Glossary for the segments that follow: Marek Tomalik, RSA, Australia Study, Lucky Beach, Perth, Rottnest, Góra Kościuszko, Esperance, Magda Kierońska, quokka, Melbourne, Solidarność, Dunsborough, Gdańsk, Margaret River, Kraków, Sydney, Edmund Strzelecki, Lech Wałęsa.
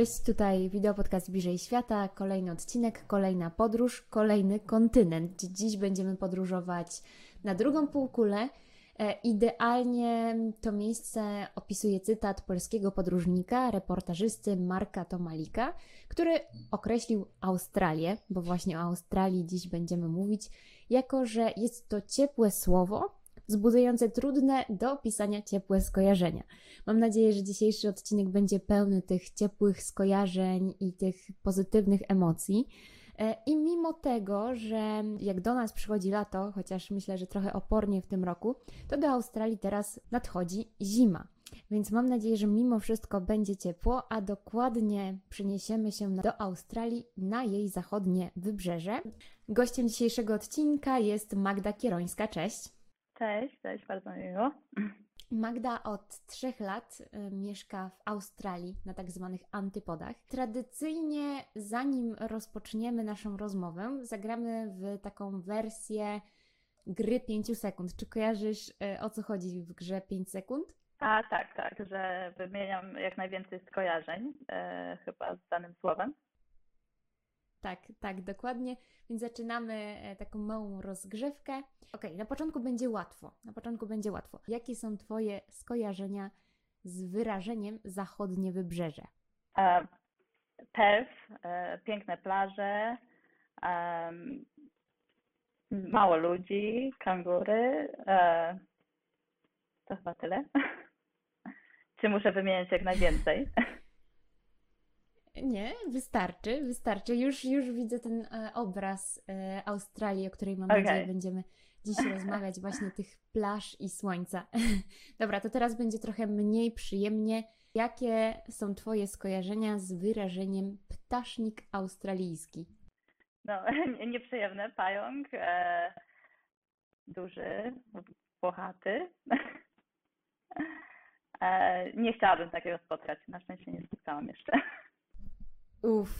Cześć, tutaj wideopodcast Bliżej Świata, kolejny odcinek, kolejna podróż, kolejny kontynent. Dziś będziemy podróżować na drugą półkulę. Idealnie to miejsce opisuje cytat polskiego podróżnika, reportażysty Marka Tomalika, który określił Australię, bo właśnie o Australii dziś będziemy mówić, jako że jest to ciepłe słowo, wzbudzające trudne do opisania ciepłe skojarzenia. Mam nadzieję, że dzisiejszy odcinek będzie pełny tych ciepłych skojarzeń i tych pozytywnych emocji. I mimo tego, że jak do nas przychodzi lato, chociaż myślę, że trochę opornie w tym roku, to do Australii teraz nadchodzi zima. Więc mam nadzieję, że mimo wszystko będzie ciepło, a dokładnie przeniesiemy się do Australii na jej zachodnie wybrzeże. Gościem dzisiejszego odcinka jest Magda Kierońska. Cześć! Cześć, cześć, bardzo miło. Magda od 3 lat mieszka w Australii na tak zwanych antypodach. Tradycyjnie, zanim rozpoczniemy naszą rozmowę, zagramy w taką wersję gry 5 sekund. Czy kojarzysz, o co chodzi w grze 5 sekund? A tak, że wymieniam jak najwięcej skojarzeń, chyba z danym słowem. Tak, dokładnie. Więc zaczynamy taką małą rozgrzewkę. Okej, na początku będzie łatwo. Jakie są Twoje skojarzenia z wyrażeniem zachodnie wybrzeże? Perth, piękne plaże, mało ludzi, kangury, to chyba tyle. Czy muszę wymieniać jak najwięcej? Nie, wystarczy. Już widzę ten obraz Australii, o której mam nadzieję będziemy dziś rozmawiać, właśnie tych plaż i słońca. Dobra, to teraz będzie trochę mniej przyjemnie. Jakie są Twoje skojarzenia z wyrażeniem ptasznik australijski? No, nieprzyjemne, pająk, duży, włochaty. Nie chciałabym takiego spotkać, na szczęście nie spotkałam jeszcze. Uff,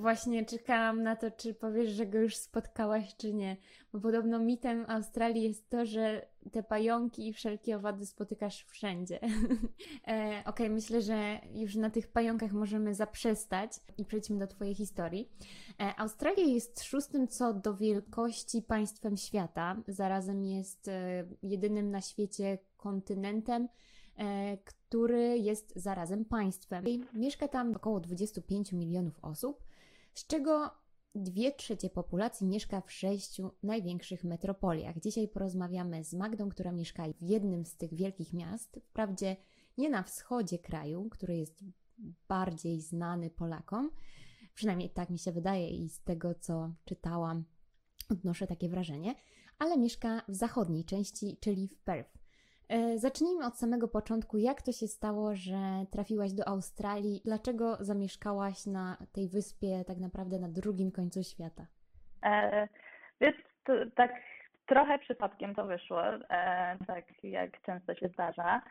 właśnie czekałam na to, czy powiesz, że go już spotkałaś, czy nie. Bo podobno mitem Australii jest to, że te pająki i wszelkie owady spotykasz wszędzie. Okej, myślę, że już na tych pająkach możemy zaprzestać i przejdźmy do Twojej historii. Australia jest 6. co do wielkości państwem świata. Zarazem jest jedynym na świecie kontynentem, który jest zarazem państwem. Mieszka tam około 25 milionów osób, z czego 2/3 populacji mieszka w 6 największych metropoliach. Dzisiaj porozmawiamy z Magdą, która mieszka w jednym z tych wielkich miast, wprawdzie nie na wschodzie kraju, który jest bardziej znany Polakom, przynajmniej tak mi się wydaje i z tego, co czytałam, odnoszę takie wrażenie, ale mieszka w zachodniej części, czyli w Perth. Zacznijmy od samego początku. Jak to się stało, że trafiłaś do Australii? Dlaczego zamieszkałaś na tej wyspie, tak naprawdę na drugim końcu świata? Wiesz, tak trochę przypadkiem to wyszło, tak jak często się zdarza.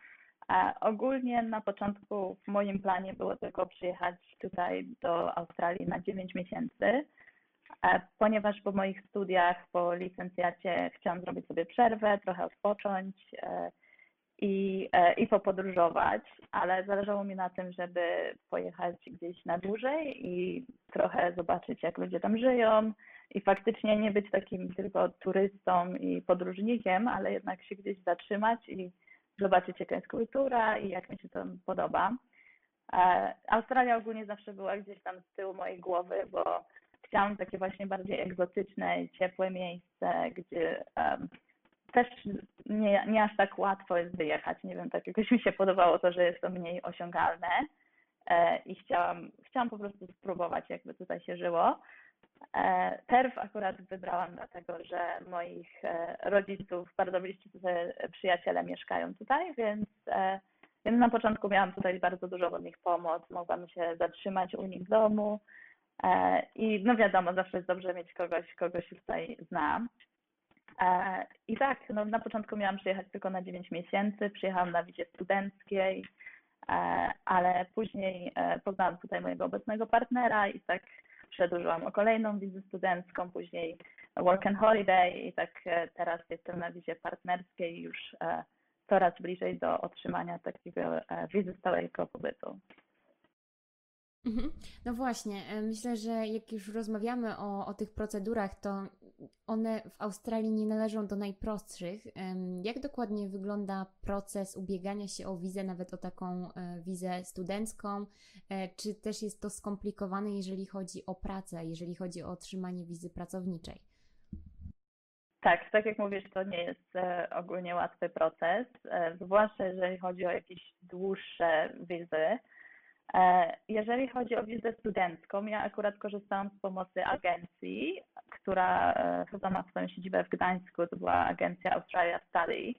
Ogólnie na początku w moim planie było tylko przyjechać tutaj do Australii na 9 miesięcy, ponieważ po moich studiach, po licencjacie chciałam zrobić sobie przerwę, trochę odpocząć i popodróżować, ale zależało mi na tym, żeby pojechać gdzieś na dłużej i trochę zobaczyć, jak ludzie tam żyją i faktycznie nie być takim tylko turystą i podróżnikiem, ale jednak się gdzieś zatrzymać i zobaczyć, jaka jest kultura i jak mi się to podoba. Australia ogólnie zawsze była gdzieś tam z tyłu mojej głowy, bo chciałam takie właśnie bardziej egzotyczne i ciepłe miejsce, gdzie też nie aż tak łatwo jest wyjechać. Nie wiem, tak jakoś mi się podobało to, że jest to mniej osiągalne i chciałam po prostu spróbować, jakby tutaj się żyło. Perth akurat wybrałam dlatego, że moich rodziców, bardzo bliscy przyjaciele mieszkają tutaj, więc na początku miałam tutaj bardzo dużo od nich pomoc. Mogłam się zatrzymać u nich w domu. I no wiadomo, zawsze jest dobrze mieć kogoś, kogo się tutaj zna. I tak, no na początku miałam przyjechać tylko na 9 miesięcy, przyjechałam na wizie studenckiej, ale później poznałam tutaj mojego obecnego partnera i tak przedłużyłam o kolejną wizę studencką, później work and holiday i tak teraz jestem na wizie partnerskiej już coraz bliżej do otrzymania takiego wizy stałego pobytu. No właśnie, myślę, że jak już rozmawiamy o tych procedurach, to one w Australii nie należą do najprostszych. Jak dokładnie wygląda proces ubiegania się o wizę, nawet o taką wizę studencką? Czy też jest to skomplikowane, jeżeli chodzi o pracę, jeżeli chodzi o otrzymanie wizy pracowniczej? Tak jak mówisz, to nie jest ogólnie łatwy proces, zwłaszcza jeżeli chodzi o jakieś dłuższe wizy. Jeżeli chodzi o wizę studencką, ja akurat korzystałam z pomocy agencji, która chyba ma swoją siedzibę w Gdańsku, to była agencja Australia Study,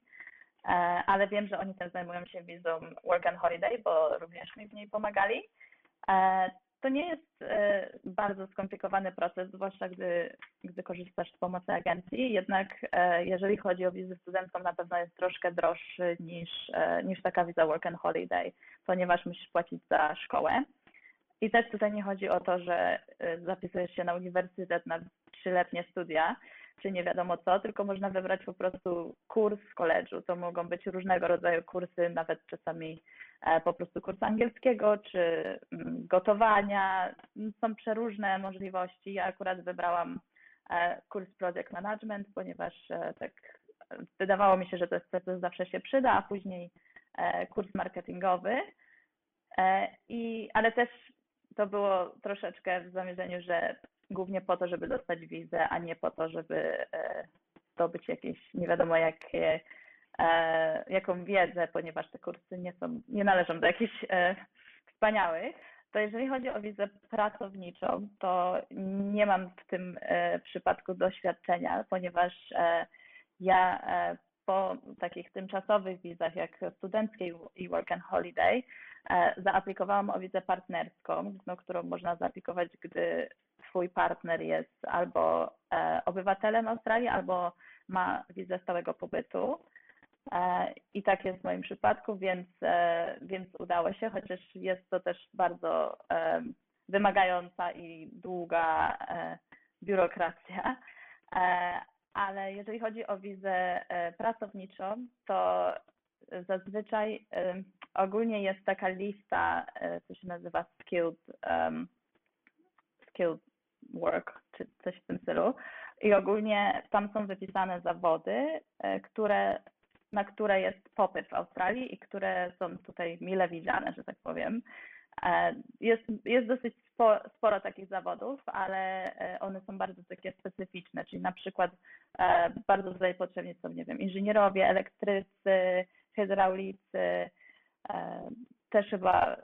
ale wiem, że oni też zajmują się wizą Work and Holiday, bo również mi w niej pomagali. To nie jest bardzo skomplikowany proces, zwłaszcza gdy korzystasz z pomocy agencji, jednak jeżeli chodzi o wizę studencką, na pewno jest troszkę droższy niż taka wiza Work and Holiday, ponieważ musisz płacić za szkołę. I też tutaj nie chodzi o to, że zapisujesz się na uniwersytet na 3-letnie studia, czy nie wiadomo co, tylko można wybrać po prostu kurs w koledżu. To mogą być różnego rodzaju kursy, nawet czasami po prostu kurs angielskiego, czy gotowania. Są przeróżne możliwości. Ja akurat wybrałam kurs Project Management, ponieważ tak wydawało mi się, że to jest coś, co zawsze się przyda, a później kurs marketingowy. Ale też to było troszeczkę w zamierzeniu, że głównie po to, żeby dostać wizę, a nie po to, żeby zdobyć jakieś nie wiadomo jaką wiedzę, ponieważ te kursy nie należą do jakichś wspaniałych. To jeżeli chodzi o wizę pracowniczą, to nie mam w tym przypadku doświadczenia, ponieważ ja po takich tymczasowych wizach jak studenckiej i Work and Holiday zaaplikowałam o wizę partnerską, którą można zaaplikować, gdy twój partner jest albo obywatelem Australii, albo ma wizę stałego pobytu. I tak jest w moim przypadku, więc udało się, chociaż jest to też bardzo wymagająca i długa biurokracja. Ale jeżeli chodzi o wizę pracowniczą, to zazwyczaj ogólnie jest taka lista, co się nazywa skilled work, czy coś w tym stylu. I ogólnie tam są wypisane zawody, na które jest popyt w Australii i które są tutaj mile widziane, że tak powiem. Jest dosyć sporo takich zawodów, ale one są bardzo takie specyficzne, czyli na przykład bardzo tutaj potrzebni są, nie wiem, inżynierowie, elektrycy, hydraulicy, też chyba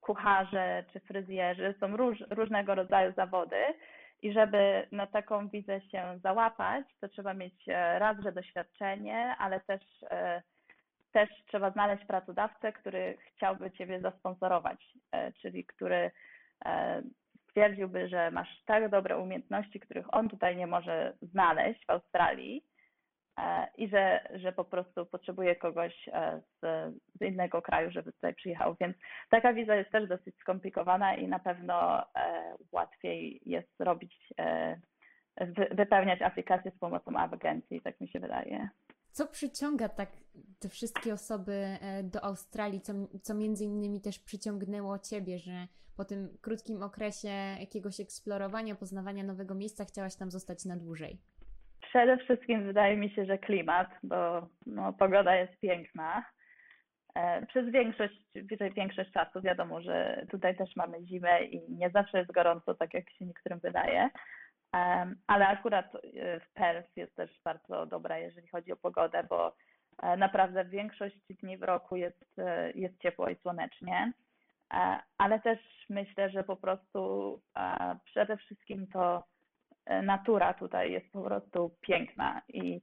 kucharze czy fryzjerzy, są różnego rodzaju zawody i żeby na taką wizę się załapać, to trzeba mieć raz, że doświadczenie, ale też trzeba znaleźć pracodawcę, który chciałby Ciebie zasponsorować, czyli który stwierdziłby, że masz tak dobre umiejętności, których on tutaj nie może znaleźć w Australii i że po prostu potrzebuje kogoś z innego kraju, żeby tutaj przyjechał. Więc taka wiza jest też dosyć skomplikowana i na pewno łatwiej jest wypełniać aplikację z pomocą agencji, tak mi się wydaje. Co przyciąga tak te wszystkie osoby do Australii, co między innymi też przyciągnęło Ciebie, że po tym krótkim okresie jakiegoś eksplorowania, poznawania nowego miejsca chciałaś tam zostać na dłużej? Przede wszystkim wydaje mi się, że klimat, bo pogoda jest piękna. Przez większość czasu wiadomo, że tutaj też mamy zimę i nie zawsze jest gorąco, tak jak się niektórym wydaje. Ale akurat w Perth jest też bardzo dobra, jeżeli chodzi o pogodę, bo naprawdę większość dni w roku jest ciepło i słonecznie. Ale też myślę, że po prostu przede wszystkim to natura tutaj jest po prostu piękna i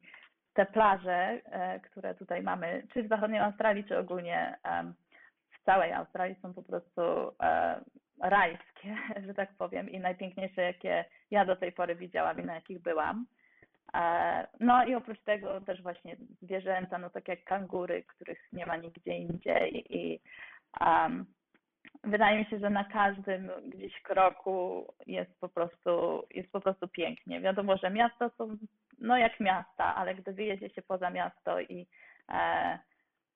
te plaże, które tutaj mamy, czy w zachodniej Australii, czy ogólnie w całej Australii, są po prostu rajskie, że tak powiem, i najpiękniejsze, jakie ja do tej pory widziałam i na jakich byłam. No i oprócz tego też właśnie zwierzęta, tak jak kangury, których nie ma nigdzie indziej i wydaje mi się, że na każdym gdzieś kroku jest po prostu pięknie. Wiadomo, że miasta są jak miasta, ale gdy wyjedzie się poza miasto i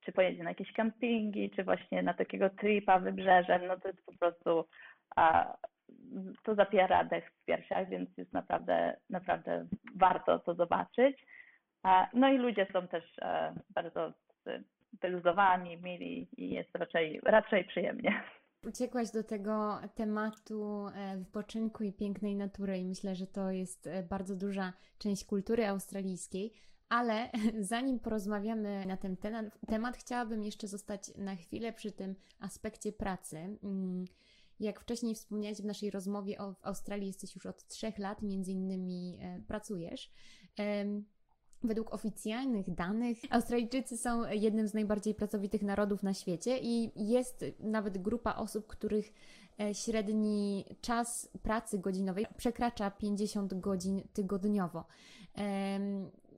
czy pojedzie na jakieś kampingi, czy właśnie na takiego tripa wybrzeżem, no to jest po prostu, to zapiera dech w piersiach, więc jest naprawdę, naprawdę warto to zobaczyć. No i ludzie są też bardzo wyluzowani, mili i jest raczej przyjemnie. Uciekłaś do tego tematu wypoczynku i pięknej natury i myślę, że to jest bardzo duża część kultury australijskiej, ale zanim porozmawiamy na ten temat, chciałabym jeszcze zostać na chwilę przy tym aspekcie pracy. Jak wcześniej wspomniałeś w naszej rozmowie, w Australii jesteś już od 3 lat, między innymi pracujesz. Według oficjalnych danych Australijczycy są jednym z najbardziej pracowitych narodów na świecie i jest nawet grupa osób, których średni czas pracy godzinowej przekracza 50 godzin tygodniowo.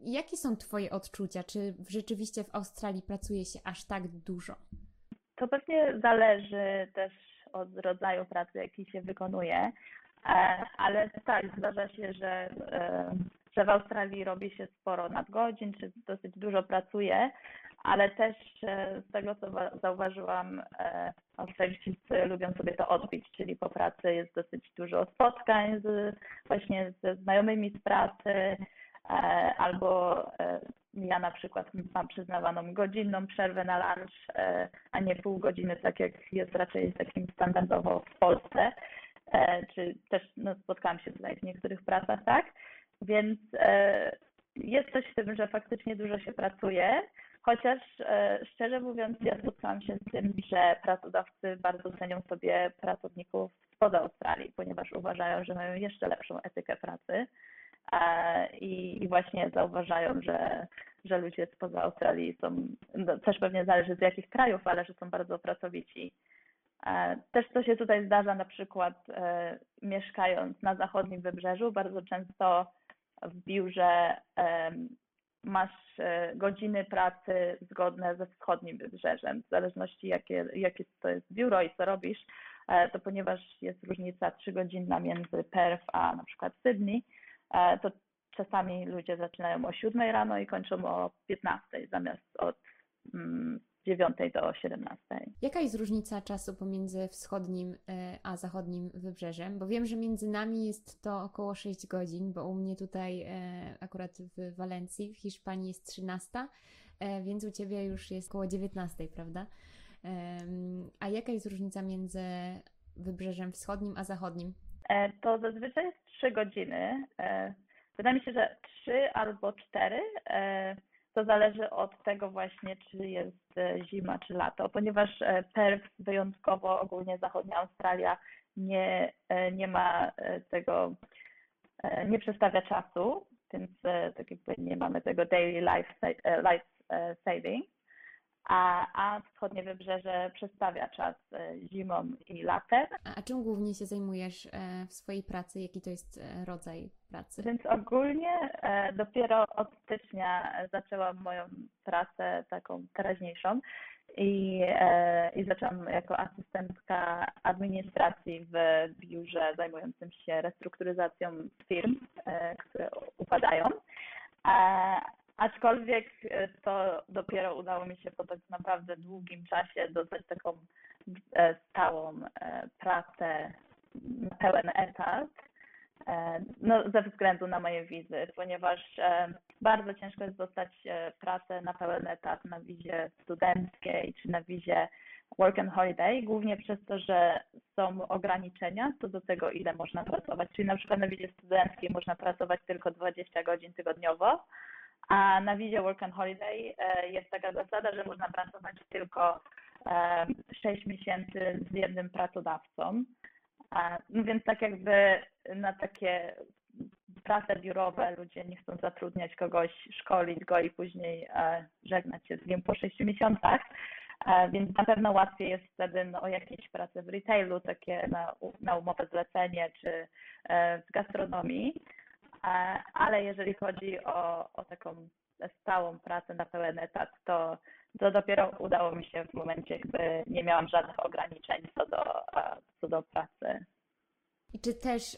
Jakie są Twoje odczucia? Czy rzeczywiście w Australii pracuje się aż tak dużo? To pewnie zależy też od rodzaju pracy, jaki się wykonuje, ale tak, zdarza się, że w Australii robi się sporo nadgodzin, czy dosyć dużo pracuje, ale też z tego, co zauważyłam, Australijczycy lubią sobie to odbić, czyli po pracy jest dosyć dużo spotkań właśnie ze znajomymi z pracy, albo ja na przykład mam przyznawaną godzinną przerwę na lunch, a nie pół godziny, tak jak jest raczej takim standardowo w Polsce, czy też no, spotkałam się tutaj w niektórych pracach, tak? Więc jest coś w tym, że faktycznie dużo się pracuje, chociaż szczerze mówiąc ja spotkałam się z tym, że pracodawcy bardzo cenią sobie pracowników spoza Australii, ponieważ uważają, że mają jeszcze lepszą etykę pracy i właśnie zauważają, że ludzie spoza Australii są, no, też pewnie zależy z jakich krajów, ale że są bardzo pracowici. Też co się tutaj zdarza, na przykład mieszkając na zachodnim wybrzeżu, bardzo często w biurze masz godziny pracy zgodne ze wschodnim wybrzeżem, w zależności jakie to jest biuro i co robisz, to ponieważ jest różnica 3-godzinna między Perth a na przykład Sydney, to czasami ludzie zaczynają o 7 rano i kończą o 15 zamiast od 9 do 17. Jaka jest różnica czasu pomiędzy wschodnim a zachodnim wybrzeżem? Bo wiem, że między nami jest to około 6 godzin, bo u mnie tutaj akurat w Walencji, w Hiszpanii jest 13, więc u Ciebie już jest około 19, prawda? A jaka jest różnica między wybrzeżem wschodnim a zachodnim? To zazwyczaj jest 3 godziny. Wydaje mi się, że 3 albo 4. To zależy od tego właśnie, czy jest zima, czy lato, ponieważ Perth wyjątkowo, ogólnie zachodnia Australia nie ma tego, nie przestawia czasu, więc tak jakby nie mamy tego daily life saving, a wschodnie wybrzeże przestawia czas zimą i latem. A czym głównie się zajmujesz w swojej pracy? Jaki to jest rodzaj pracy? Więc ogólnie dopiero od stycznia zaczęłam moją pracę taką teraźniejszą i zaczęłam jako asystentka administracji w biurze zajmującym się restrukturyzacją firm, które upadają. Aczkolwiek to dopiero udało mi się po tak naprawdę długim czasie dostać taką stałą pracę na pełen etat, no, ze względu na moje wizy, ponieważ bardzo ciężko jest dostać pracę na pełen etat na wizie studenckiej czy na wizie work and holiday, głównie przez to, że są ograniczenia co do tego, ile można pracować, czyli na przykład na wizie studenckiej można pracować tylko 20 godzin tygodniowo, a na wizie Work and Holiday jest taka zasada, że można pracować tylko 6 miesięcy z jednym pracodawcą. No więc tak jakby na takie prace biurowe ludzie nie chcą zatrudniać kogoś, szkolić go i później żegnać się z nim po 6 miesiącach. Więc na pewno łatwiej jest wtedy o jakieś prace w retailu, takie na umowę zlecenie czy w gastronomii. Ale jeżeli chodzi o taką stałą pracę na pełen etat, to dopiero udało mi się w momencie, gdy nie miałam żadnych ograniczeń co do pracy. I czy też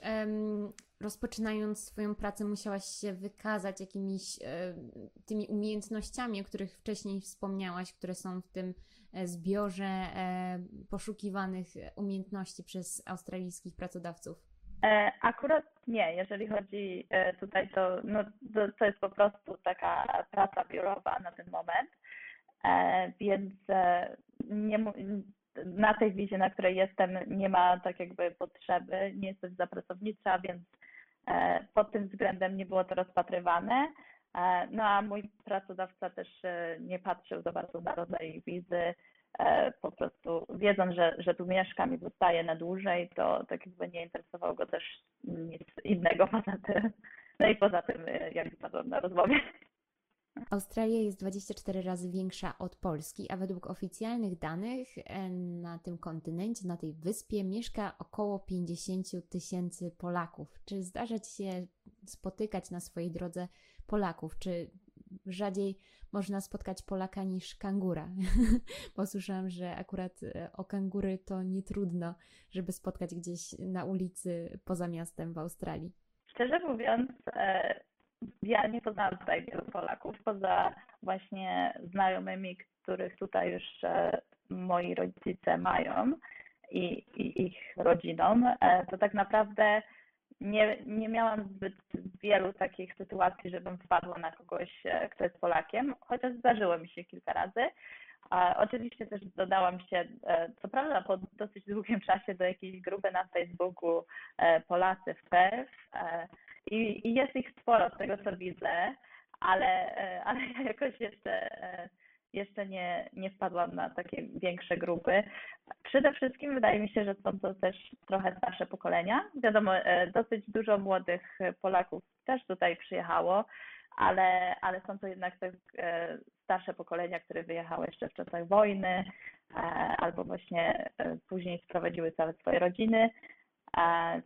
rozpoczynając swoją pracę musiałaś się wykazać jakimiś tymi umiejętnościami, o których wcześniej wspomniałaś, które są w tym zbiorze poszukiwanych umiejętności przez australijskich pracodawców? Akurat nie, jeżeli chodzi tutaj, to jest po prostu taka praca biurowa na ten moment, więc na tej wizie, na której jestem, nie ma tak jakby potrzeby, nie jestem za pracownicza, więc pod tym względem nie było to rozpatrywane. No a mój pracodawca też nie patrzył za bardzo na rodzaj wizy, po prostu wiedząc, że tu mieszkam i zostaję na dłużej, to tak jakby nie interesowało go też nic innego poza tym. No i poza tym jak wypadłam na rozmowie. Australia jest 24 razy większa od Polski, a według oficjalnych danych na tym kontynencie, na tej wyspie mieszka około 50 000 Polaków. Czy zdarza Ci się spotykać na swojej drodze Polaków? Czy rzadziej można spotkać Polaka niż kangura? Bo słyszałam, że akurat o kangury to nie trudno, żeby spotkać gdzieś na ulicy poza miastem w Australii. Szczerze mówiąc, ja nie poznałam tutaj wielu Polaków, poza właśnie znajomymi, których tutaj już moi rodzice mają i ich rodziną. To tak naprawdę nie miałam zbyt wielu takich sytuacji, żebym wpadła na kogoś, kto jest Polakiem, chociaż zdarzyło mi się kilka razy. Oczywiście też dodałam się, co prawda po dosyć długim czasie, do jakiejś grupy na Facebooku Polacy w Perth. I jest ich sporo z tego, co widzę, ale ja jakoś jeszcze nie wpadłam na takie większe grupy. Przede wszystkim wydaje mi się, że są to też trochę starsze pokolenia. Wiadomo, dosyć dużo młodych Polaków też tutaj przyjechało, ale są to jednak te starsze pokolenia, które wyjechały jeszcze w czasach wojny albo właśnie później sprowadziły całe swoje rodziny,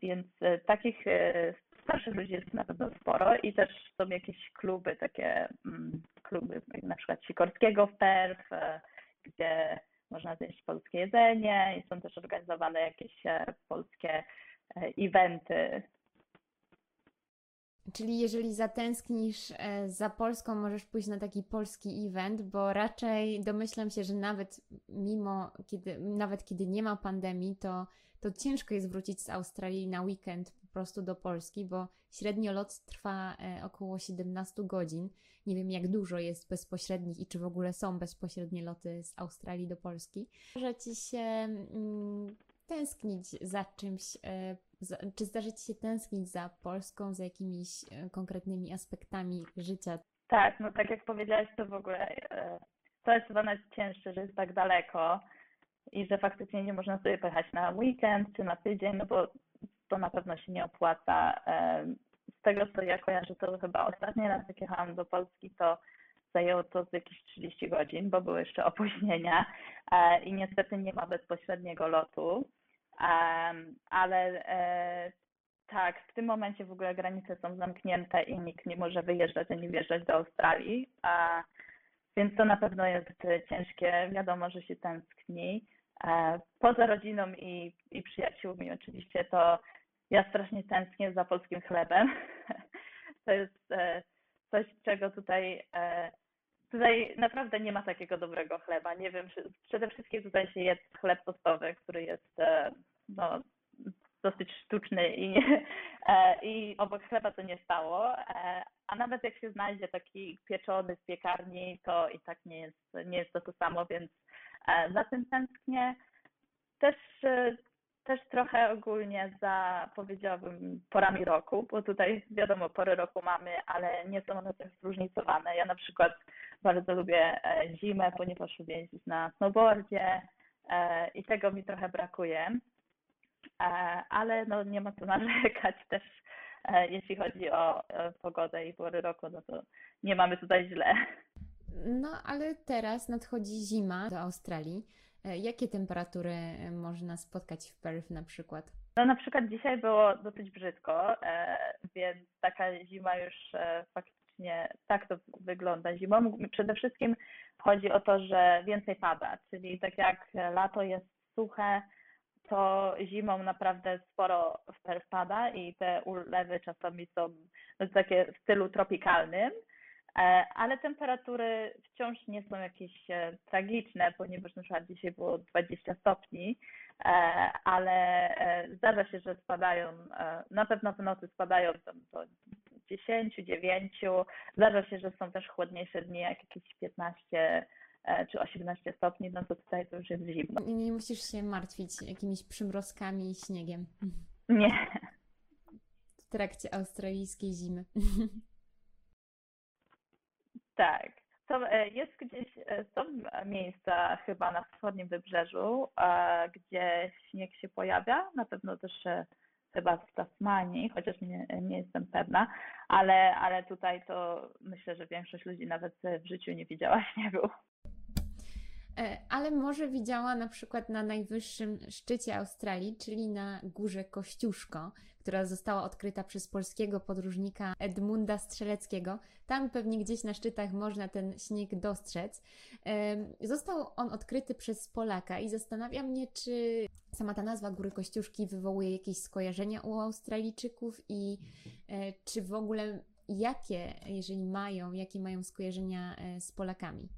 więc takich starszych ludzi jest na pewno sporo i też są jakieś kluby, takie kluby jak na przykład Sikorskiego w Perth, gdzie można zjeść polskie jedzenie i są też organizowane jakieś polskie eventy. Czyli jeżeli zatęsknisz za Polską, możesz pójść na taki polski event, bo raczej domyślam się, że nawet kiedy nie ma pandemii, to ciężko jest wrócić z Australii na weekend po prostu do Polski, bo średnio lot trwa około 17 godzin. Nie wiem, jak dużo jest bezpośrednich i czy w ogóle są bezpośrednie loty z Australii do Polski. Może Ci się tęsknić za czymś, czy zdarzy Ci się tęsknić za Polską, za jakimiś konkretnymi aspektami życia? Tak, no tak jak powiedziałaś, to w ogóle to jest chyba najcięższe, że jest tak daleko i że faktycznie nie można sobie pojechać na weekend czy na tydzień, no bo to na pewno się nie opłaca. Z tego, co ja kojarzę, to chyba ostatni raz, jak jechałam do Polski, to zajęło to jakieś 30 godzin, bo były jeszcze opóźnienia i niestety nie ma bezpośredniego lotu. Ale tak, w tym momencie w ogóle granice są zamknięte i nikt nie może wyjeżdżać ani wjeżdżać do Australii, więc to na pewno jest ciężkie. Wiadomo, że się tęskni. Poza rodziną i przyjaciółmi oczywiście, to ja strasznie tęsknię za polskim chlebem. To jest coś, czego tutaj naprawdę nie ma takiego dobrego chleba. Nie wiem, przede wszystkim tutaj się je chleb tostowy, który jest dosyć sztuczny i obok chleba to nie stało. A nawet jak się znajdzie taki pieczony z piekarni, to i tak nie jest to samo, więc za tym tęsknię. Też trochę ogólnie za, powiedziałabym, porami roku, bo tutaj wiadomo, pory roku mamy, ale nie są one tak zróżnicowane. Ja na przykład bardzo lubię zimę, ponieważ lubię jeździć na snowboardzie i tego mi trochę brakuje, ale no nie ma co narzekać też, jeśli chodzi o pogodę i pory roku, no to nie mamy tutaj źle. No ale teraz nadchodzi zima do Australii. Jakie temperatury można spotkać w Perth na przykład? No na przykład dzisiaj było dosyć brzydko, więc taka zima już faktycznie tak to wygląda zimą. Przede wszystkim chodzi o to, że więcej pada, czyli tak jak lato jest suche, to zimą naprawdę sporo w Perth pada i te ulewy czasami są takie w stylu tropikalnym, ale temperatury wciąż nie są jakieś tragiczne, ponieważ na przykład dzisiaj było 20 stopni, ale zdarza się, że spadają, na pewno te nocy spadają do 10, 9, zdarza się, że są też chłodniejsze dni, jak jakieś 15 czy 18 stopni, no to tutaj to już jest zimno. Nie musisz się martwić jakimiś przymrozkami i śniegiem. Nie. W trakcie australijskiej zimy. Tak. Jest gdzieś, są miejsca chyba na wschodnim wybrzeżu, gdzie śnieg się pojawia, na pewno też chyba w Tasmanii, chociaż nie jestem pewna, ale tutaj to myślę, że większość ludzi nawet w życiu nie widziała śniegu. Ale może widziała na przykład na najwyższym szczycie Australii, czyli na Górze Kościuszko, która została odkryta przez polskiego podróżnika Edmunda Strzeleckiego. Tam pewnie gdzieś na szczytach można ten śnieg dostrzec. Został on odkryty przez Polaka i zastanawia mnie, czy sama ta nazwa Góry Kościuszki wywołuje jakieś skojarzenia u Australijczyków i czy w ogóle jakie, jeżeli mają, jakie mają skojarzenia z Polakami?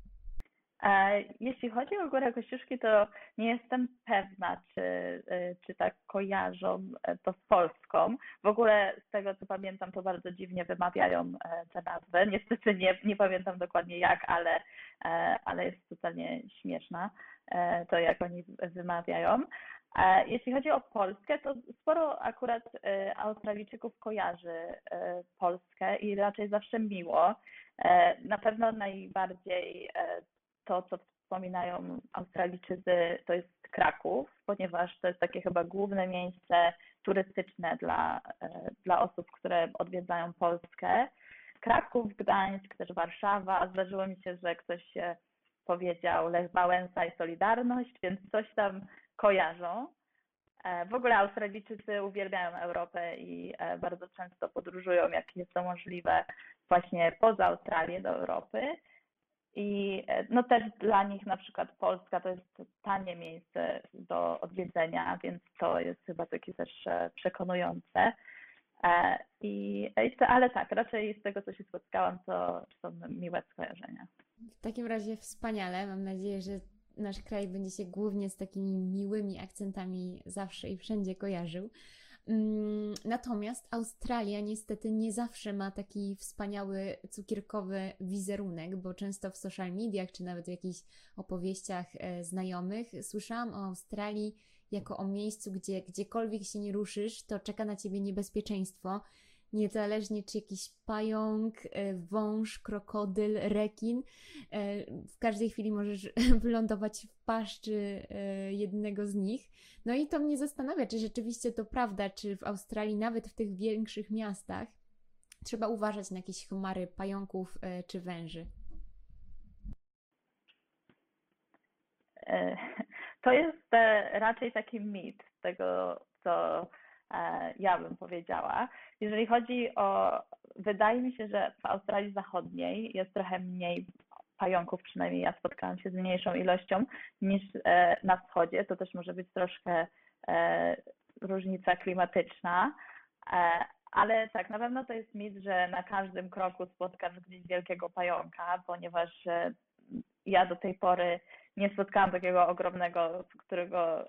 Jeśli chodzi o Górę Kościuszki, to nie jestem pewna, czy tak kojarzą to z Polską. W ogóle z tego, co pamiętam, to bardzo dziwnie wymawiają tę nazwę. Niestety nie pamiętam dokładnie jak, ale jest totalnie śmieszna to, jak oni wymawiają. Jeśli chodzi o Polskę, to sporo akurat Australijczyków kojarzy Polskę i raczej zawsze miło. Na pewno najbardziej to, co wspominają Australijczycy, to jest Kraków, ponieważ to jest takie chyba główne miejsce turystyczne dla osób, które odwiedzają Polskę. Kraków, Gdańsk, też Warszawa. Zdarzyło mi się, że ktoś powiedział Lech Wałęsa i Solidarność, więc coś tam kojarzą. W ogóle Australijczycy uwielbiają Europę i bardzo często podróżują, jak jest to możliwe, właśnie poza Australię do Europy. I no też dla nich na przykład Polska to jest tanie miejsce do odwiedzenia, więc to jest chyba takie też przekonujące. Ale tak, raczej z tego, co się spotkałam, to są miłe skojarzenia. W takim razie wspaniale. Mam nadzieję, że nasz kraj będzie się głównie z takimi miłymi akcentami zawsze i wszędzie kojarzył. Natomiast Australia niestety nie zawsze ma taki wspaniały, cukierkowy wizerunek, bo często w social mediach, czy nawet w jakichś opowieściach znajomych słyszałam o Australii jako o miejscu, gdzie gdziekolwiek się nie ruszysz, to czeka na Ciebie niebezpieczeństwo. Niezależnie czy jakiś pająk, wąż, krokodyl, rekin, w każdej chwili możesz wylądować w paszczy jednego z nich. No i to mnie zastanawia, czy rzeczywiście to prawda, czy w Australii, nawet w tych większych miastach, trzeba uważać na jakieś chmary pająków czy węży. To jest raczej taki mit tego, co ja bym powiedziała. Jeżeli chodzi o... Wydaje mi się, że w Australii Zachodniej jest trochę mniej pająków, przynajmniej ja spotkałam się z mniejszą ilością niż na wschodzie. To też może być troszkę różnica klimatyczna. Ale tak, na pewno to jest mit, że na każdym kroku spotkasz gdzieś wielkiego pająka, ponieważ ja do tej pory nie spotkałam takiego ogromnego, którego...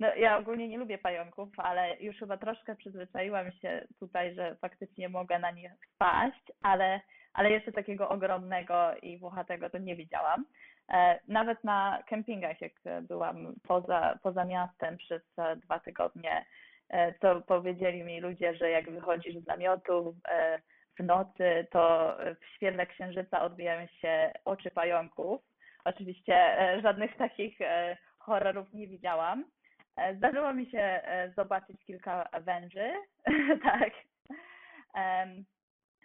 No, ja ogólnie nie lubię pająków, ale już chyba troszkę przyzwyczaiłam się tutaj, że faktycznie mogę na nich spaść, ale jeszcze takiego ogromnego i włochatego to nie widziałam. Nawet na kempingach, jak byłam poza miastem przez 2 tygodnie, to powiedzieli mi ludzie, że jak wychodzisz z namiotu w nocy, to w świetle księżyca odbijają się oczy pająków. Oczywiście żadnych takich horrorów nie widziałam. Zdarzyło mi się zobaczyć kilka węży, tak.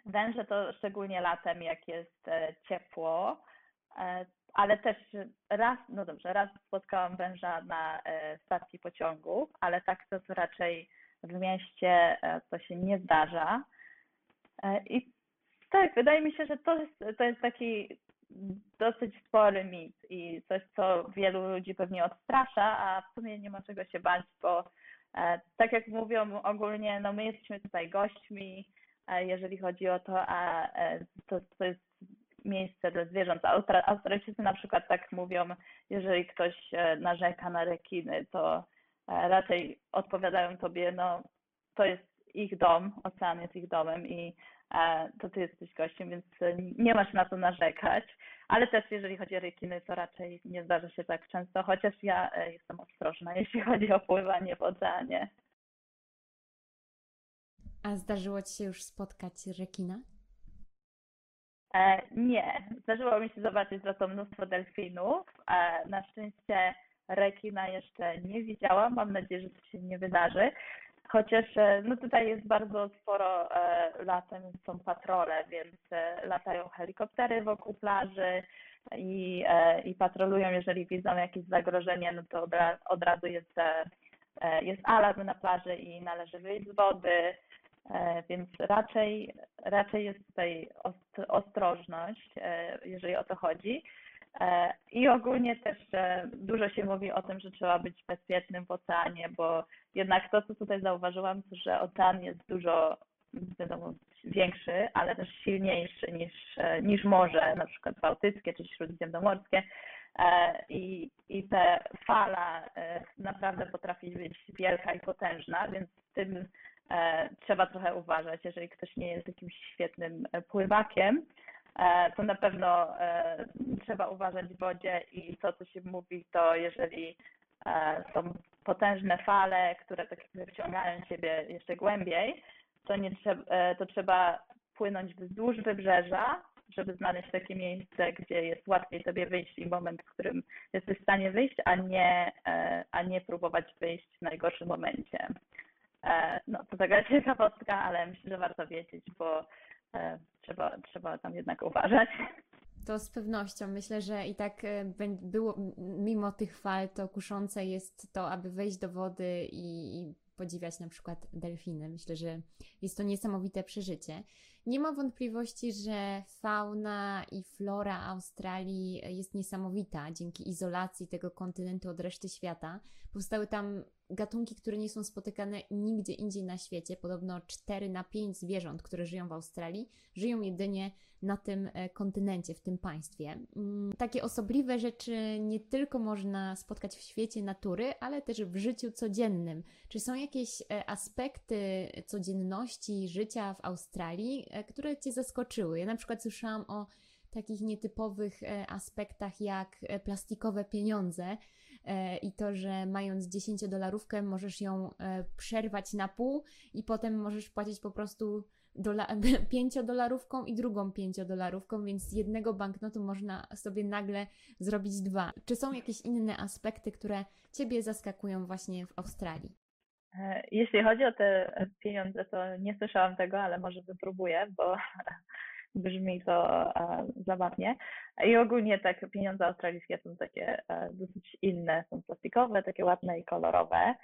Węże to szczególnie latem, jak jest ciepło, ale też raz spotkałam węża na stacji pociągu, ale tak to raczej w mieście to się nie zdarza. I tak, wydaje mi się, że to jest taki dosyć spory mit i coś, co wielu ludzi pewnie odstrasza, a w sumie nie ma czego się bać, bo tak jak mówią ogólnie, no my jesteśmy tutaj gośćmi, jeżeli chodzi o to, a to jest miejsce dla zwierząt. Australijczycy na przykład tak mówią, jeżeli ktoś narzeka na rekiny, to raczej odpowiadają tobie, no to jest ich dom, ocean jest ich domem i to ty jesteś gościem, więc nie masz na to narzekać. Ale też jeżeli chodzi o rekiny, to raczej nie zdarza się tak często, chociaż ja jestem ostrożna, jeśli chodzi o pływanie w oceanie. A zdarzyło ci się już spotkać rekina? Nie. Zdarzyło mi się zobaczyć za to mnóstwo delfinów. Na szczęście rekina jeszcze nie widziałam. Mam nadzieję, że to się nie wydarzy. Chociaż no tutaj jest bardzo sporo latem, są patrole, więc latają helikoptery wokół plaży i patrolują. Jeżeli widzą jakieś zagrożenie, no to od razu jest alarm na plaży i należy wyjść z wody, więc raczej jest tutaj ostrożność, jeżeli o to chodzi. I ogólnie też dużo się mówi o tym, że trzeba być bezpiecznym w oceanie, bo jednak to, co tutaj zauważyłam, to że ocean jest dużo, wiadomo, większy, ale też silniejszy niż morze, na przykład bałtyckie czy śródziemnomorskie. I ta fala naprawdę potrafi być wielka i potężna, więc z tym trzeba trochę uważać, jeżeli ktoś nie jest jakimś świetnym pływakiem. To na pewno trzeba uważać w wodzie i to, co się mówi, to jeżeli są potężne fale, które tak jakby wciągają siebie jeszcze głębiej, to trzeba płynąć wzdłuż wybrzeża, żeby znaleźć takie miejsce, gdzie jest łatwiej sobie wyjść i moment, w którym jesteś w stanie wyjść, a nie próbować wyjść w najgorszym momencie. No, to taka ciekawostka, ale myślę, że warto wiedzieć, bo trzeba tam jednak uważać. To z pewnością. Myślę, że i tak było, mimo tych fal, to kuszące jest to, aby wejść do wody i podziwiać na przykład delfiny. Myślę, że jest to niesamowite przeżycie. Nie ma wątpliwości, że fauna i flora Australii jest niesamowita. Dzięki izolacji tego kontynentu od reszty świata powstały tam gatunki, które nie są spotykane nigdzie indziej na świecie. Podobno 4 na 5 zwierząt, które żyją w Australii, żyją jedynie na tym kontynencie, w tym państwie. Takie osobliwe rzeczy nie tylko można spotkać w świecie natury, ale też w życiu codziennym. Czy są jakieś aspekty codzienności życia w Australii, które cię zaskoczyły? Ja na przykład słyszałam o takich nietypowych aspektach jak plastikowe pieniądze, i to, że mając 10-dolarówkę możesz ją przerwać na pół i potem możesz płacić po prostu 5-dolarówką i drugą 5-dolarówką, więc z jednego banknotu można sobie nagle zrobić 2. Czy są jakieś inne aspekty, które ciebie zaskakują właśnie w Australii? Jeśli chodzi o te pieniądze, to nie słyszałam tego, ale może wypróbuję, bo brzmi to zabawnie. I ogólnie tak pieniądze australijskie są takie dosyć inne, są plastikowe, takie ładne i kolorowe.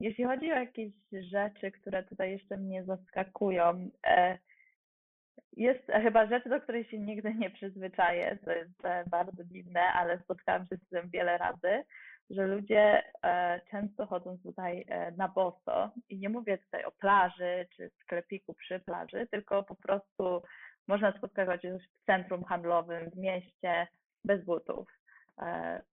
Jeśli chodzi o jakieś rzeczy, które tutaj jeszcze mnie zaskakują, jest chyba rzecz, do której się nigdy nie przyzwyczaję, to jest bardzo dziwne, ale spotkałam się z tym wiele razy, że ludzie często chodzą tutaj na boso i nie mówię tutaj o plaży czy sklepiku przy plaży, tylko po prostu można spotkać już w centrum handlowym, w mieście, bez butów.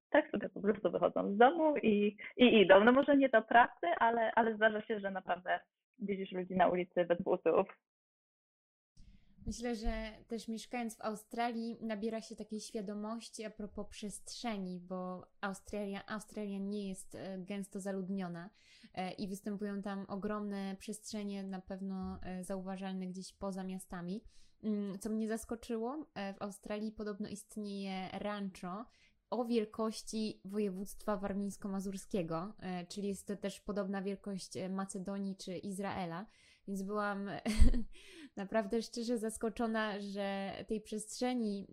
Tak sobie po prostu wychodzą z domu i idą. No może nie do pracy, ale zdarza się, że naprawdę widzisz ludzi na ulicy bez butów. Myślę, że też mieszkając w Australii nabiera się takiej świadomości a propos przestrzeni, bo Australia nie jest gęsto zaludniona i występują tam ogromne przestrzenie, na pewno zauważalne gdzieś poza miastami. Co mnie zaskoczyło, w Australii podobno istnieje rancho o wielkości województwa warmińsko-mazurskiego, czyli jest to też podobna wielkość Macedonii czy Izraela. Więc byłam naprawdę szczerze zaskoczona, że tej przestrzeni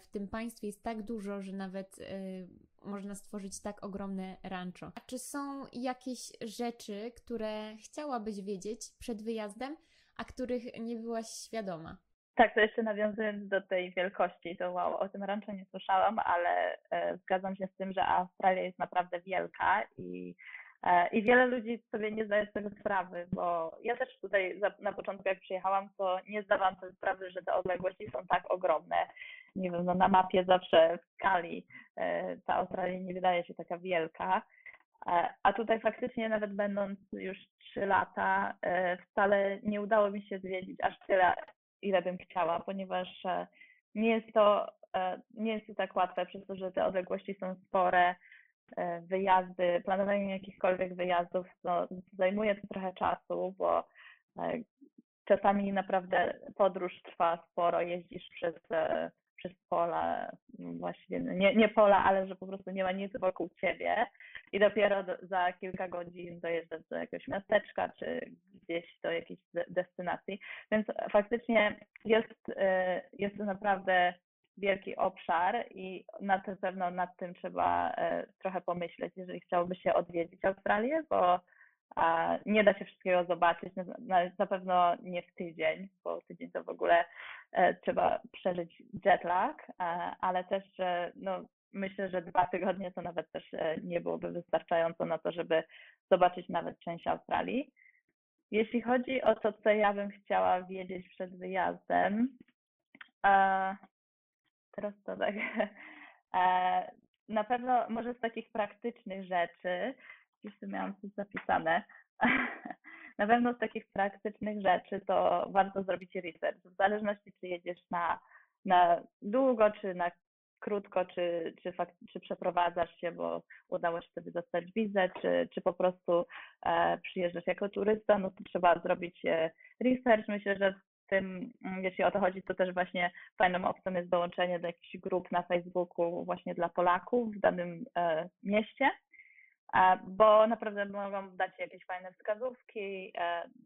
w tym państwie jest tak dużo, że nawet można stworzyć tak ogromne rancho. A czy są jakieś rzeczy, które chciałabyś wiedzieć przed wyjazdem, a których nie byłaś świadoma? Tak, to jeszcze nawiązując do tej wielkości, to wow, o tym ranczo nie słyszałam, ale zgadzam się z tym, że Australia jest naprawdę wielka i wiele ludzi sobie nie zdaje z tego sprawy, bo ja też tutaj na początku jak przyjechałam, to nie zdawałam sobie sprawy, że te odległości są tak ogromne. Nie wiem, no na mapie zawsze w skali ta Australia nie wydaje się taka wielka. A tutaj faktycznie nawet będąc już 3 lata wcale nie udało mi się zwiedzić aż tyle, ile bym chciała, ponieważ nie jest to tak łatwe przez to, że te odległości są spore, wyjazdy, planowanie jakichkolwiek wyjazdów no, zajmuje to trochę czasu, bo czasami naprawdę podróż trwa sporo, jeździsz przez pola, właściwie nie pola, ale że po prostu nie ma nic wokół ciebie i dopiero za kilka godzin dojeżdżasz do jakiegoś miasteczka czy gdzieś do jakiejś destynacji. Więc faktycznie jest to naprawdę wielki obszar i na pewno nad tym trzeba trochę pomyśleć, jeżeli chciałoby się odwiedzić Australię, bo nie da się wszystkiego zobaczyć, na pewno nie w tydzień, bo tydzień to w ogóle trzeba przeżyć jetlag, ale też no, myślę, że 2 tygodnie to nawet też nie byłoby wystarczająco na to, żeby zobaczyć nawet część Australii. Jeśli chodzi o to, co ja bym chciała wiedzieć przed wyjazdem, teraz to tak, na pewno może z takich praktycznych rzeczy, jeszcze miałam coś zapisane. Na pewno z takich praktycznych rzeczy to warto zrobić research. W zależności czy jedziesz na długo, czy na krótko, czy przeprowadzasz się, bo udało się sobie dostać wizę, czy po prostu przyjeżdżasz jako turysta, no to trzeba zrobić research. Myślę, że w tym, jeśli o to chodzi, to też właśnie fajną opcją jest dołączenie do jakichś grup na Facebooku właśnie dla Polaków w danym mieście. Bo naprawdę mogą dać jakieś fajne wskazówki,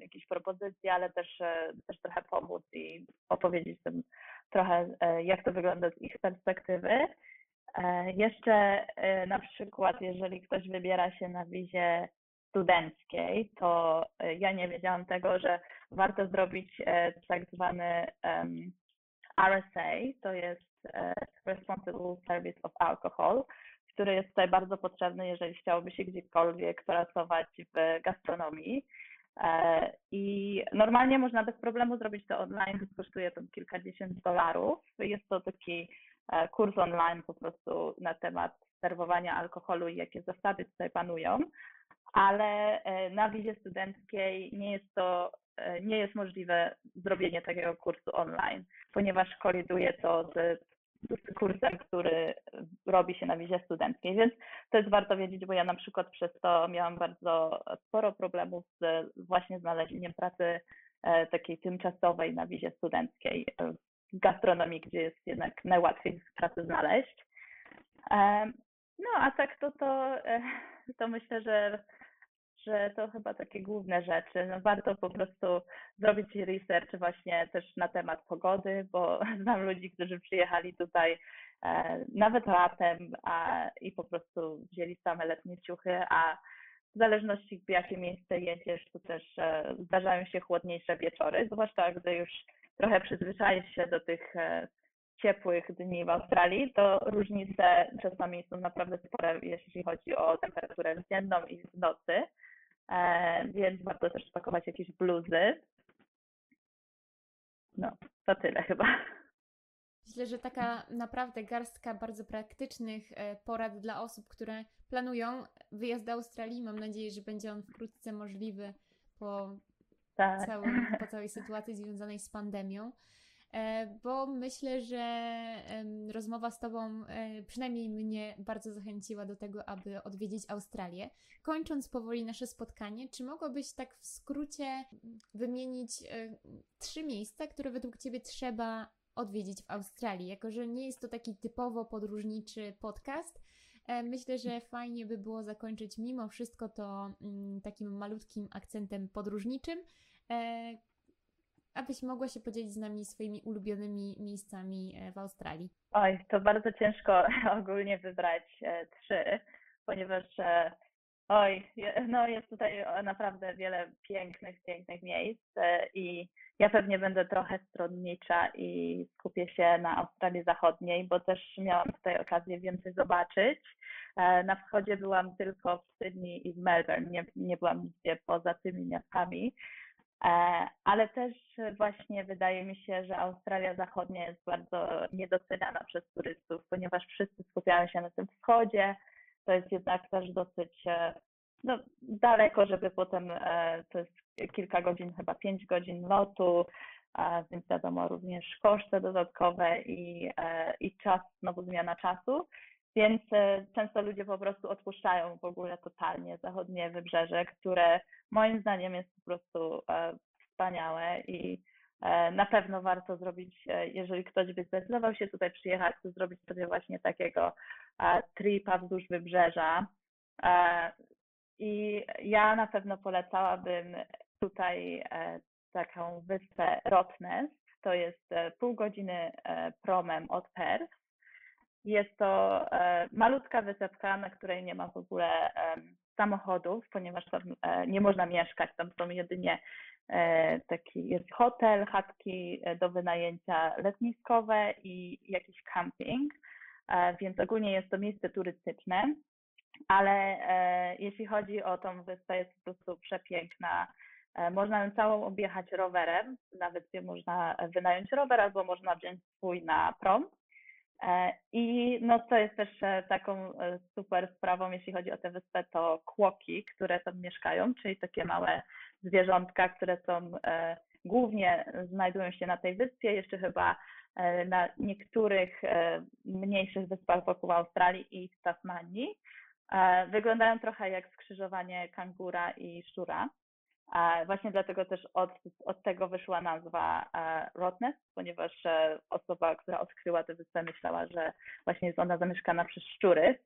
jakieś propozycje, ale też trochę pomóc i opowiedzieć tym trochę, jak to wygląda z ich perspektywy. Jeszcze na przykład, jeżeli ktoś wybiera się na wizie studenckiej, to ja nie wiedziałam tego, że warto zrobić tak zwany RSA, to jest Responsible Service of Alcohol, który jest tutaj bardzo potrzebny, jeżeli chciałoby się gdziekolwiek pracować w gastronomii. I normalnie można bez problemu zrobić to online, to kosztuje to $kilkadziesiąt. Jest to taki kurs online po prostu na temat serwowania alkoholu i jakie zasady tutaj panują, ale na wizie studenckiej nie jest możliwe zrobienie takiego kursu online, ponieważ koliduje to z kursem, który robi się na wizie studenckiej, więc to jest warto wiedzieć, bo ja na przykład przez to miałam bardzo sporo problemów z właśnie znalezieniem pracy takiej tymczasowej na wizie studenckiej w gastronomii, gdzie jest jednak najłatwiej pracę znaleźć. No a tak to myślę, że to chyba takie główne rzeczy. No, warto po prostu zrobić research właśnie też na temat pogody, bo znam ludzi, którzy przyjechali tutaj nawet latem i po prostu wzięli same letnie ciuchy, a w zależności w jakie miejsce jedziesz, to też zdarzają się chłodniejsze wieczory, zwłaszcza gdy już trochę przyzwyczaisz się do tych ciepłych dni w Australii, to różnice czasami są naprawdę spore, jeśli chodzi o temperaturę dzienną i w nocy. Więc warto też spakować jakieś bluzy. No, to tyle chyba. Myślę, że taka naprawdę garstka bardzo praktycznych porad dla osób, które planują wyjazd do Australii. Mam nadzieję, że będzie on wkrótce możliwy po całej sytuacji związanej z pandemią. Bo myślę, że rozmowa z Tobą przynajmniej mnie bardzo zachęciła do tego, aby odwiedzić Australię. Kończąc powoli nasze spotkanie, czy mogłabyś tak w skrócie wymienić 3 miejsca, które według Ciebie trzeba odwiedzić w Australii? Jako że nie jest to taki typowo podróżniczy podcast, myślę, że fajnie by było zakończyć mimo wszystko to takim malutkim akcentem podróżniczym, abyś mogła się podzielić z nami swoimi ulubionymi miejscami w Australii. Oj, to bardzo ciężko ogólnie wybrać 3, ponieważ Oj, no jest tutaj naprawdę wiele pięknych miejsc i ja pewnie będę trochę stronnicza i skupię się na Australii Zachodniej, bo też miałam tutaj okazję więcej zobaczyć. Na wschodzie byłam tylko w Sydney i w Melbourne, nie byłam nigdzie poza tymi miastami, ale też właśnie wydaje mi się, że Australia Zachodnia jest bardzo niedoceniana przez turystów, ponieważ wszyscy skupiają się na tym wschodzie. To jest jednak też dosyć daleko, żeby potem, to jest kilka godzin, chyba 5 godzin lotu, więc wiadomo również koszty dodatkowe i czas, znowu zmiana czasu, więc często ludzie po prostu odpuszczają w ogóle totalnie zachodnie wybrzeże, które moim zdaniem jest po prostu wspaniałe i na pewno warto zrobić, jeżeli ktoś by zdecydował się tutaj przyjechać, to zrobić sobie właśnie takiego tripa wzdłuż wybrzeża. I ja na pewno polecałabym tutaj taką wyspę Rottnest. To jest pół godziny promem od Perth. Jest to malutka wysepka, na której nie ma w ogóle samochodów, ponieważ tam nie można mieszkać, tam są jedynie taki jest hotel, chatki do wynajęcia letniskowe i jakiś camping, więc ogólnie jest to miejsce turystyczne, ale jeśli chodzi o tą wyspę, jest po prostu przepiękna. Można ją całą objechać rowerem, na wyspie można wynająć rower albo można wziąć swój na prom. I no to jest też taką super sprawą, jeśli chodzi o tę wyspę, to quokki, które tam mieszkają, czyli takie małe zwierzątka, które są głównie znajdują się na tej wyspie, jeszcze chyba na niektórych mniejszych wyspach wokół Australii i w Tasmanii. Wyglądają trochę jak skrzyżowanie kangura i szczura. Właśnie dlatego też od tego wyszła nazwa Rottnest, ponieważ osoba, która odkryła tę wyspę, myślała, że właśnie jest ona zamieszkana przez szczury.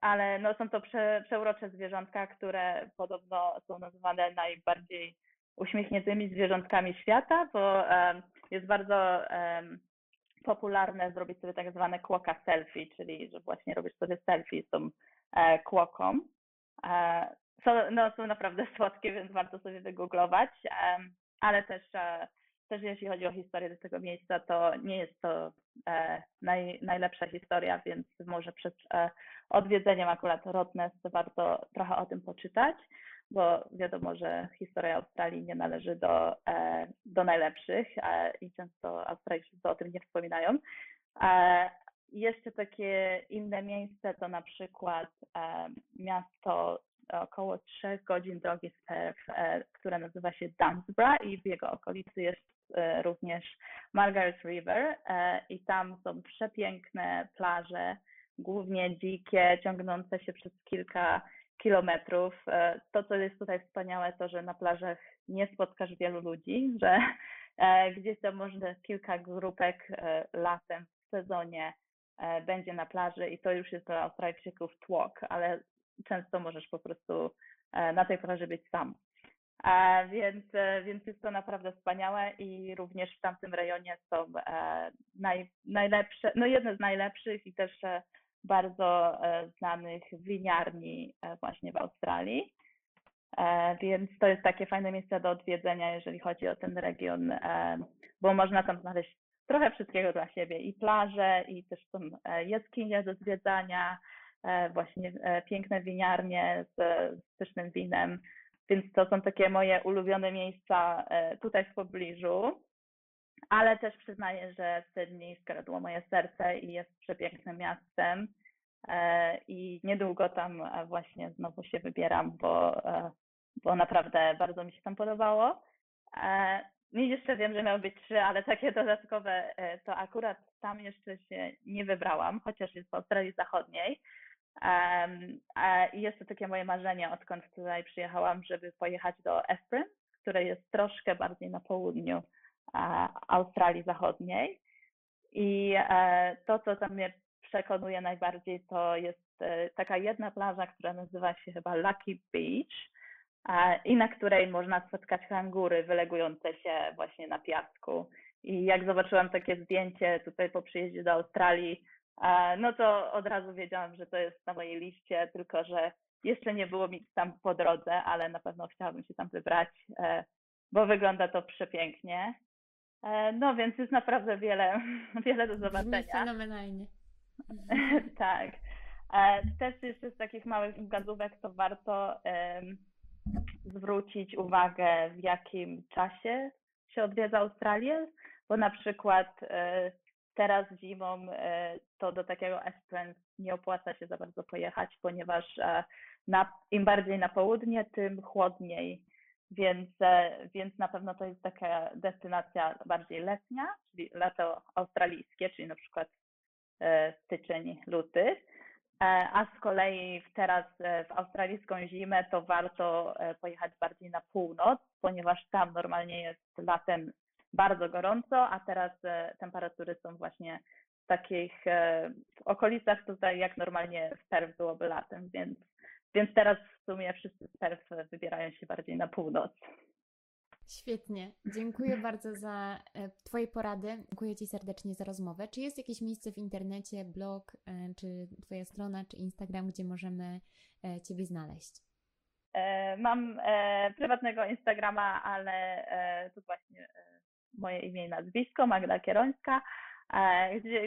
Ale no, są to przeurocze zwierzątka, które podobno są nazywane najbardziej uśmiechniętymi zwierzątkami świata, bo jest bardzo popularne zrobić sobie tak zwane quokka selfie, czyli że właśnie robisz sobie selfie z tą quokką. Są naprawdę słodkie, więc warto sobie wygooglować, ale też jeśli chodzi o historię do tego miejsca, to nie jest to najlepsza historia, więc może przed odwiedzeniem akurat Rottnest warto trochę o tym poczytać, bo wiadomo, że historia Australii nie należy do najlepszych i często Australijczycy o tym nie wspominają. Jeszcze takie inne miejsce to na przykład miasto około 3 godzin drogi z Perth, które nazywa się Dunsborough i w jego okolicy jest również Margaret River i tam są przepiękne plaże, głównie dzikie, ciągnące się przez kilka kilometrów. To, co jest tutaj wspaniałe, to, że na plażach nie spotkasz wielu ludzi, że gdzieś tam można kilka grupek latem w sezonie będzie na plaży i to już jest dla Australijczyków tłok, ale często możesz po prostu na tej plaży być sam. Więc jest to naprawdę wspaniałe i również w tamtym rejonie są najlepsze, jedne z najlepszych i też bardzo znanych winiarni właśnie w Australii. Więc to jest takie fajne miejsce do odwiedzenia, jeżeli chodzi o ten region, bo można tam znaleźć trochę wszystkiego dla siebie. I plaże, i też są jaskinie do zwiedzania, właśnie piękne winiarnie z pysznym winem, więc to są takie moje ulubione miejsca tutaj w pobliżu, ale też przyznaję, że Sydney skradło moje serce i jest przepięknym miastem i niedługo tam właśnie znowu się wybieram, bo naprawdę bardzo mi się tam podobało. I jeszcze wiem, że miały być 3, ale takie dodatkowe to akurat tam jeszcze się nie wybrałam, chociaż jest w Australii Zachodniej. I jest to takie moje marzenie, odkąd tutaj przyjechałam, żeby pojechać do Esperance, które jest troszkę bardziej na południu Australii Zachodniej. I to, co tam mnie przekonuje najbardziej, to jest taka jedna plaża, która nazywa się chyba Lucky Beach i na której można spotkać kangury wylegujące się właśnie na piasku. I jak zobaczyłam takie zdjęcie tutaj po przyjeździe do Australii, no to od razu wiedziałam, że to jest na mojej liście, tylko że Jeszcze nie było mi tam po drodze, ale na pewno chciałabym się tam wybrać, bo wygląda to przepięknie. No więc jest naprawdę wiele do zobaczenia. Brzmi fenomenalnie. Tak. Też jeszcze z takich małych wskazówek to warto zwrócić uwagę, w jakim czasie się odwiedza Australię, bo na przykład teraz zimą to do takiego Esperance nie opłaca się za bardzo pojechać, ponieważ im bardziej na południe, tym chłodniej, więc na pewno to jest taka destynacja bardziej letnia, czyli lato australijskie, czyli na przykład styczeń, luty. A z kolei teraz w australijską zimę to warto pojechać bardziej na północ, ponieważ tam normalnie jest latem bardzo gorąco, a teraz temperatury są właśnie w takich okolicach tutaj, jak normalnie w Perth byłoby latem, więc teraz w sumie wszyscy z Perth wybierają się bardziej na północ. Świetnie. Dziękuję bardzo za Twoje porady. Dziękuję Ci serdecznie za rozmowę. Czy jest jakieś miejsce w internecie, blog, czy Twoja strona, czy Instagram, gdzie możemy Ciebie znaleźć? Mam prywatnego Instagrama, ale to właśnie moje imię i nazwisko, Magda Kierońska.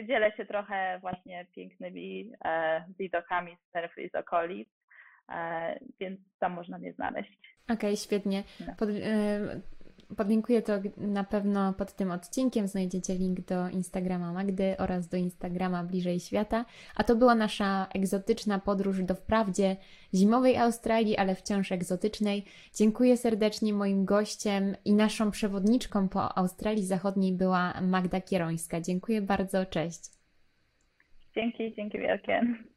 Dzielę się trochę właśnie pięknymi widokami z Perth i z okolic, więc tam można mnie znaleźć. Okej, świetnie. Podlinkuję to na pewno pod tym odcinkiem. Znajdziecie link do Instagrama Magdy oraz do Instagrama Bliżej Świata. A to była nasza egzotyczna podróż do wprawdzie zimowej Australii, ale wciąż egzotycznej. Dziękuję serdecznie. Moim gościem i naszą przewodniczką po Australii Zachodniej była Magda Kierońska. Dziękuję bardzo. Cześć. Dzięki wielkie.